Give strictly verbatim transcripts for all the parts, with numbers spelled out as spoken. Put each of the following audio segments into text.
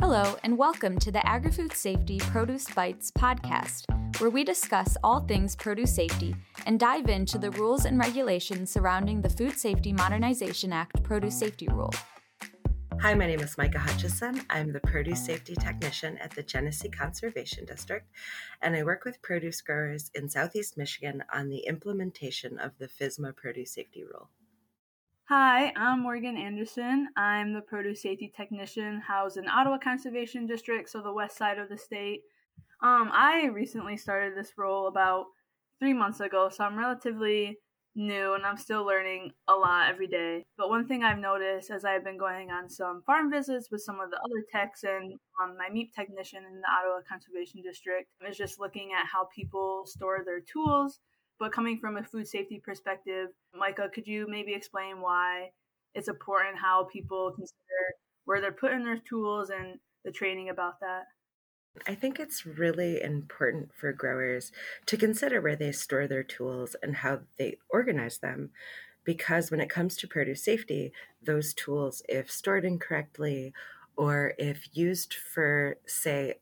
Hello and welcome to the Agri-Food Safety Produce Bites podcast, where we discuss all things produce safety and dive into the rules and regulations surrounding the Food Safety Modernization Act Produce Safety Rule. Hi, my name is Micah Hutchison. I'm the Produce Safety Technician at the Genesee Conservation District, and I work with produce growers in Southeast Michigan on the implementation of the F S M A Produce Safety Rule. Hi, I'm Morgan Anderson. I'm the Produce Safety Technician housed in Ottawa Conservation District, so the west side of the state. Um, I recently started this role about three months ago, so I'm relatively new and I'm still learning a lot every day. But one thing I've noticed as I've been going on some farm visits with some of the other techs and um, my meat technician in the Ottawa Conservation District is just looking at how people store their tools. But coming from a food safety perspective, Micah, could you maybe explain why it's important how people consider where they're putting their tools and the training about that? I think it's really important for growers to consider where they store their tools and how they organize them, because when it comes to produce safety, those tools, if stored incorrectly or if used for, say,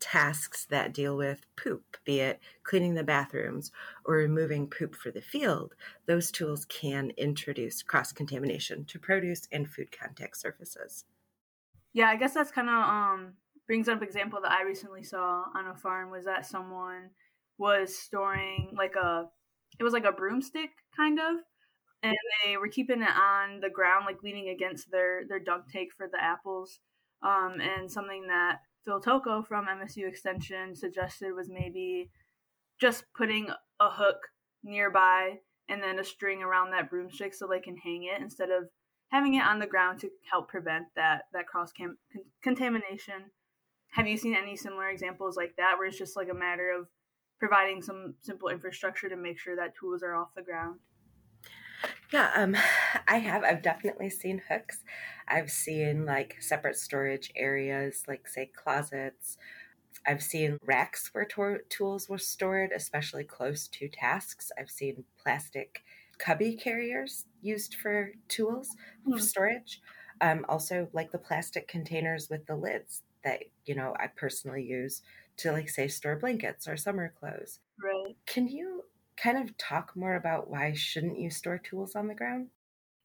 tasks that deal with poop, be it cleaning the bathrooms or removing poop for the field, those tools can introduce cross-contamination to produce and food contact surfaces. Yeah, I guess that's kind of um, brings up an example that I recently saw on a farm, was that someone was storing like a, it was like a broomstick kind of, and they were keeping it on the ground, like leaning against their, their dunk tank for the apples, um, and something that Phil Tocco from M S U Extension suggested was maybe just putting a hook nearby and then a string around that broomstick so they can hang it instead of having it on the ground, to help prevent that, that cross-contamination. Have you seen any similar examples like that, where it's just like a matter of providing some simple infrastructure to make sure that tools are off the ground? Yeah, um, I have. I've definitely seen hooks. I've seen like separate storage areas, like say closets. I've seen racks where to- tools were stored, especially close to tasks. I've seen plastic cubby carriers used for tools, mm-hmm. for storage. Um, also like the plastic containers with the lids that, you know, I personally use to like say store blankets or summer clothes. Right. Can you kind of talk more about why shouldn't you store tools on the ground?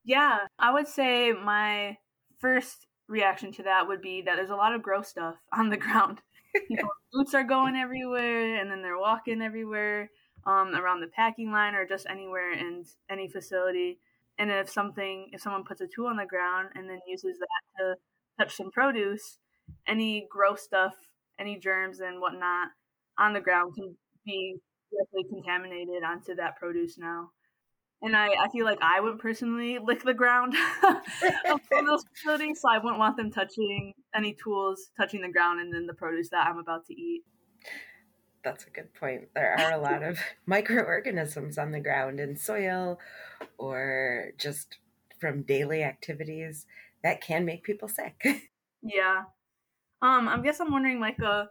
Yeah, I would say my first reaction to that would be that there's a lot of gross stuff on the ground. You know, boots are going everywhere, and then they're walking everywhere um, around the packing line or just anywhere in any facility. And if something, if someone puts a tool on the ground and then uses that to touch some produce, any gross stuff, any germs and whatnot on the ground can be directly contaminated onto that produce now. And I, I feel like I wouldn't personally lick the ground of those facilities, so I wouldn't want them touching any tools, touching the ground and then the produce that I'm about to eat. That's a good point. There are a lot of microorganisms on the ground in soil or just from daily activities that can make people sick. Yeah. Um, I guess I'm wondering, like, a,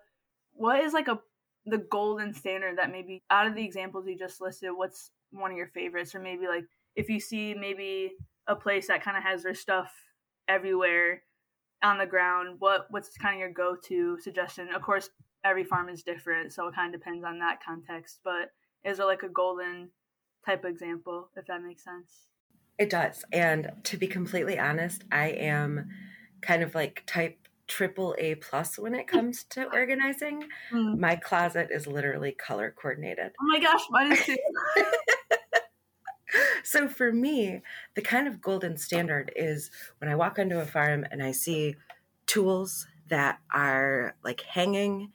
what is like a the golden standard that maybe out of the examples you just listed, what's one of your favorites? Or maybe like if you see maybe a place that kind of has their stuff everywhere on the ground, what what's kind of your go-to suggestion? Of course, every farm is different, so it kind of depends on that context. But is there like a golden type of example, if that makes sense? It does. And to be completely honest, I am kind of like type triple A plus when it comes to organizing. Mm. My closet is literally color coordinated. Oh my gosh, mine is too. So for me, the kind of golden standard is when I walk onto a farm and I see tools that are like hanging,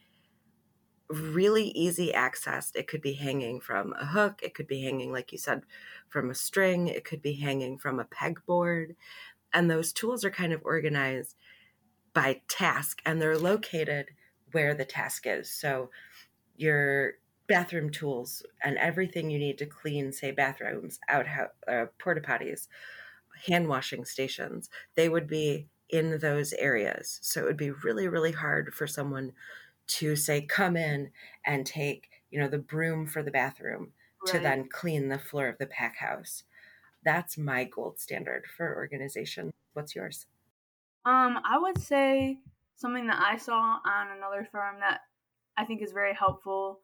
really easy access. It could be hanging from a hook. It could be hanging, like you said, from a string. It could be hanging from a pegboard. And those tools are kind of organized by task, and they're located where the task is. So your bathroom tools and everything you need to clean, say, bathrooms, outhouse, uh, porta potties, hand washing stations, they would be in those areas. So it would be really, really hard for someone to, say, come in and take, you know, the broom for the bathroom right. to then clean the floor of the pack house. That's my gold standard for organization. What's yours? Um, I would say something that I saw on another farm that I think is very helpful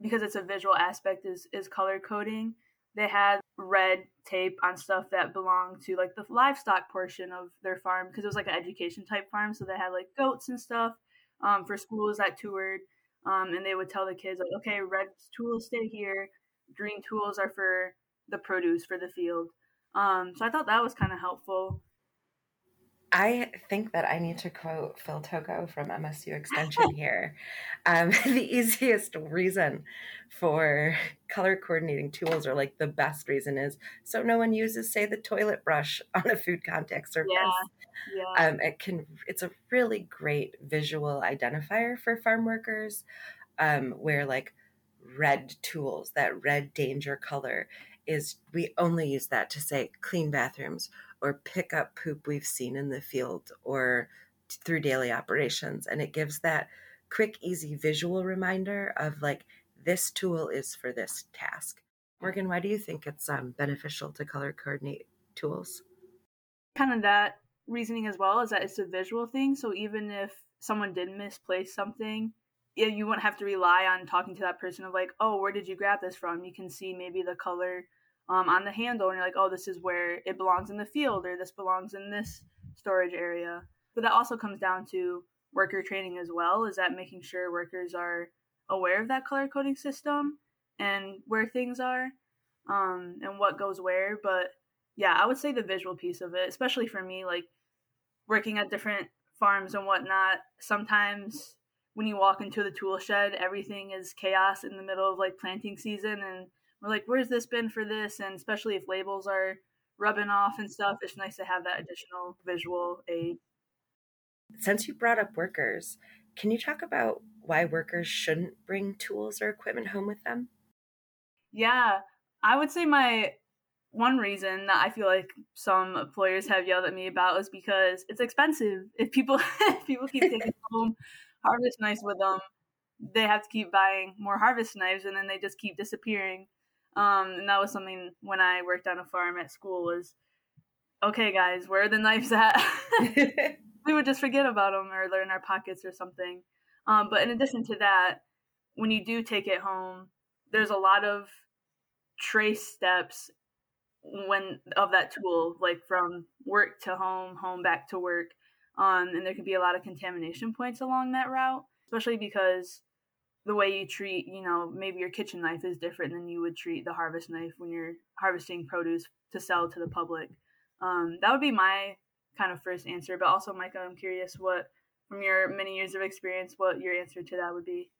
because it's a visual aspect is, is color coding. They had red tape on stuff that belonged to like the livestock portion of their farm because it was like an education type farm. So they had like goats and stuff um, for schools that toured. Um, and they would tell the kids, like, okay, red tools stay here. Green tools are for the produce for the field. Um, so I thought that was kind of helpful. I think that I need to quote Phil Tocco from M S U Extension here. Um, the easiest reason for color coordinating tools, or like the best reason, is so no one uses, say, the toilet brush on a food contact surface. Yeah, yeah. Um, it can. It's a really great visual identifier for farm workers, um, where like red tools, that red danger color, is we only use that to say clean bathrooms, or pick up poop we've seen in the field or t- through daily operations. And it gives that quick, easy visual reminder of like, this tool is for this task. Morgan, why do you think it's um, beneficial to color coordinate tools? Kind of that reasoning as well is that it's a visual thing. So even if someone did misplace something, you wouldn't have to rely on talking to that person of like, oh, where did you grab this from? You can see maybe the color Um, on the handle, and you're like, oh, this is where it belongs in the field, or this belongs in this storage area. But that also comes down to worker training as well, is that making sure workers are aware of that color coding system and where things are um, and what goes where. But yeah, I would say the visual piece of it, especially for me, like working at different farms and whatnot, sometimes when you walk into the tool shed, everything is chaos in the middle of like planting season, and we're like, where's this been for this? And especially if labels are rubbing off and stuff, it's nice to have that additional visual aid. Since you brought up workers, can you talk about why workers shouldn't bring tools or equipment home with them? Yeah, I would say my one reason that I feel like some employers have yelled at me about is because it's expensive. If people, if people keep taking home harvest knives with them, they have to keep buying more harvest knives, and then they just keep disappearing. Um, and that was something when I worked on a farm at school was, okay, guys, where are the knives at? We would just forget about them, or they're in our pockets or something. Um, but in addition to that, when you do take it home, there's a lot of trace steps when of that tool, like from work to home, home back to work. Um, and there could be a lot of contamination points along that route, especially because the way you treat, you know, maybe your kitchen knife is different than you would treat the harvest knife when you're harvesting produce to sell to the public. Um, that would be my kind of first answer. But also, Micah, I'm curious what, from your many years of experience, what your answer to that would be.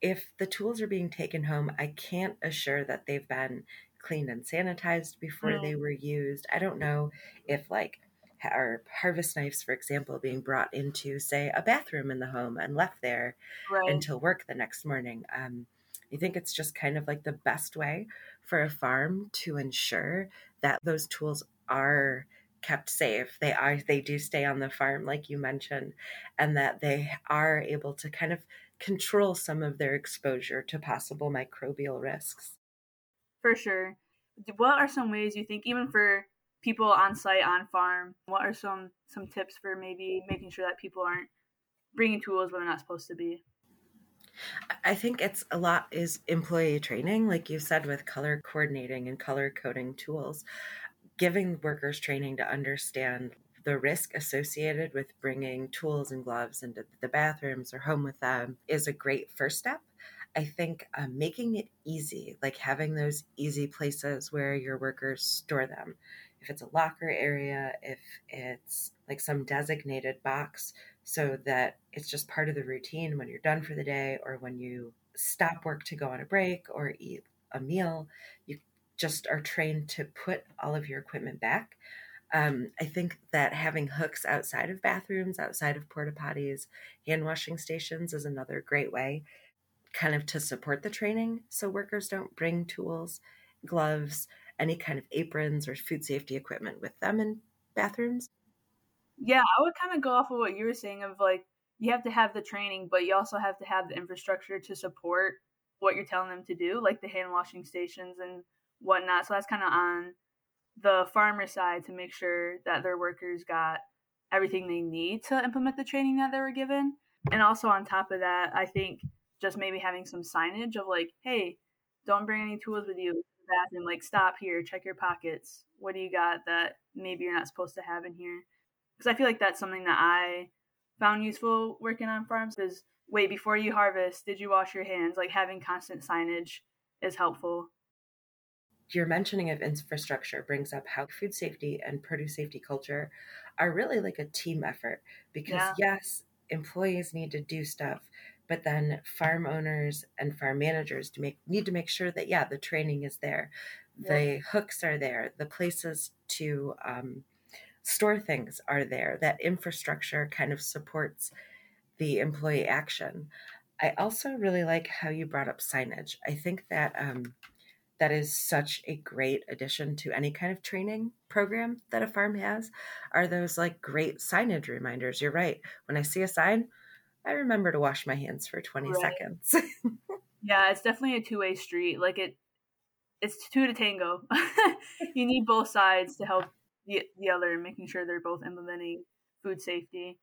If the tools are being taken home, I can't assure that they've been cleaned and sanitized before mm. they were used. I don't know if like our harvest knives, for example, being brought into, say, a bathroom in the home and left there right. until work the next morning. Um, I think it's just kind of like the best way for a farm to ensure that those tools are kept safe. They are, they do stay on the farm, like you mentioned, and that they are able to kind of control some of their exposure to possible microbial risks. For sure. What are some ways you think, even for people on site, on farm, what are some, some tips for maybe making sure that people aren't bringing tools when they're not supposed to be? I think it's a lot is employee training, like you said, with color coordinating and color coding tools, giving workers training to understand the risk associated with bringing tools and gloves into the bathrooms or home with them is a great first step. I think uh, making it easy, like having those easy places where your workers store them. If it's a locker area, if it's like some designated box, so that it's just part of the routine when you're done for the day, or when you stop work to go on a break or eat a meal, you just are trained to put all of your equipment back. Um, I think that having hooks outside of bathrooms, outside of porta potties, hand washing stations is another great way kind of to support the training, so workers don't bring tools, gloves, any kind of aprons or food safety equipment with them in bathrooms? Yeah, I would kind of go off of what you were saying of like, you have to have the training, but you also have to have the infrastructure to support what you're telling them to do, like the hand washing stations and whatnot. So that's kind of on the farmer side to make sure that their workers got everything they need to implement the training that they were given. And also on top of that, I think just maybe having some signage of like, hey, don't bring any tools with you to the bathroom. Like, stop here, check your pockets. What do you got that maybe you're not supposed to have in here? Because I feel like that's something that I found useful working on farms is, wait, before you harvest, did you wash your hands? Like, having constant signage is helpful. Your mentioning of infrastructure brings up how food safety and produce safety culture are really like a team effort, because yeah. yes, employees need to do stuff, but then farm owners and farm managers to make, need to make sure that, yeah, the training is there, yeah. the hooks are there, the places to um, store things are there, that infrastructure kind of supports the employee action. I also really like how you brought up signage. I think that um, that is such a great addition to any kind of training program that a farm has, are those like great signage reminders. You're right. When I see a sign, I remember to wash my hands for twenty right. seconds. Yeah, it's definitely a two-way street. Like it, it's two to tango. You need both sides to help the, the other and making sure they're both implementing food safety.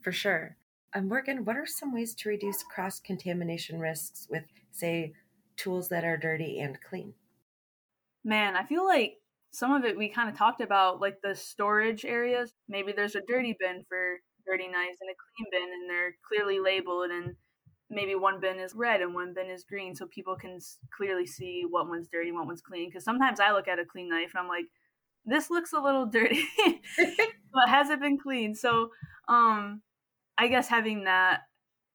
For sure. Um, Morgan, what are some ways to reduce cross-contamination risks with, say, tools that are dirty and clean? Man, I feel like some of it we kind of talked about, like the storage areas. Maybe there's a dirty bin for dirty knives and a clean bin, and they're clearly labeled, and maybe one bin is red and one bin is green, so people can clearly see what one's dirty and what one's clean. Because sometimes I look at a clean knife and I'm like, this looks a little dirty, but hasn't been cleaned. So um, I guess having that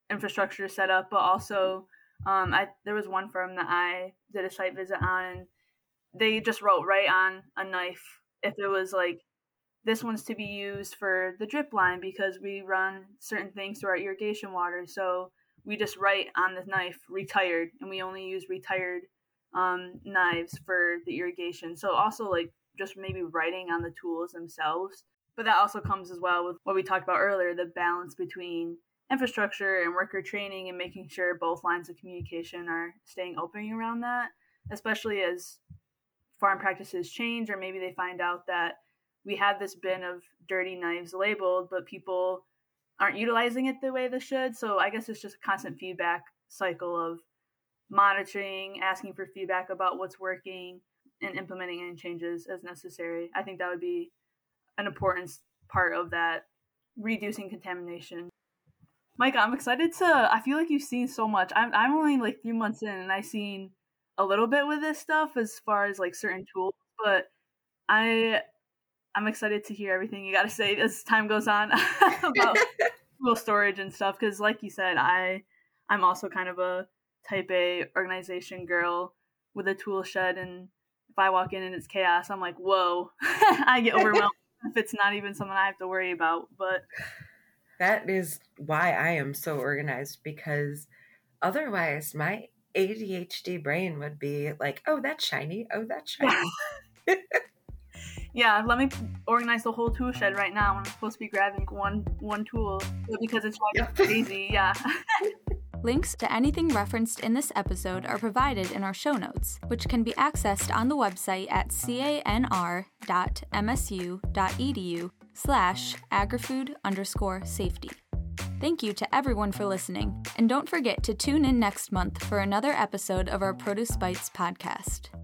infrastructure set up, but also um, I, there was one firm that I did a site visit on, and they just wrote right on a knife if it was like, this one's to be used for the drip line because we run certain things through our irrigation water. So we just write on the knife, retired, and we only use retired um, knives for the irrigation. So also like just maybe writing on the tools themselves. But that also comes as well with what we talked about earlier, the balance between infrastructure and worker training and making sure both lines of communication are staying open around that, especially as farm practices change, or maybe they find out that we have this bin of dirty knives labeled, but people aren't utilizing it the way they should. So I guess it's just a constant feedback cycle of monitoring, asking for feedback about what's working, and implementing any changes as necessary. I think that would be an important part of that, reducing contamination. Micah, I'm excited to, I feel like you've seen so much. I'm, I'm only like three months in, and I've seen a little bit with this stuff as far as like certain tools, but I... I'm excited to hear everything you got to say as time goes on about tool storage and stuff. Because like you said, I, I'm also kind of a type A organization girl with a tool shed. And if I walk in and it's chaos, I'm like, whoa, I get overwhelmed if it's not even someone I have to worry about. But that is why I am so organized, because otherwise my A D H D brain would be like, oh, that's shiny. Oh, that's shiny. Yeah, let me organize the whole tool shed right now. I'm supposed to be grabbing one one tool because it's like crazy. Yeah. Links to anything referenced in this episode are provided in our show notes, which can be accessed on the website at canr dot m s u dot e d u slash agrifood underscore safety. Thank you to everyone for listening, and don't forget to tune in next month for another episode of our Produce Bites podcast.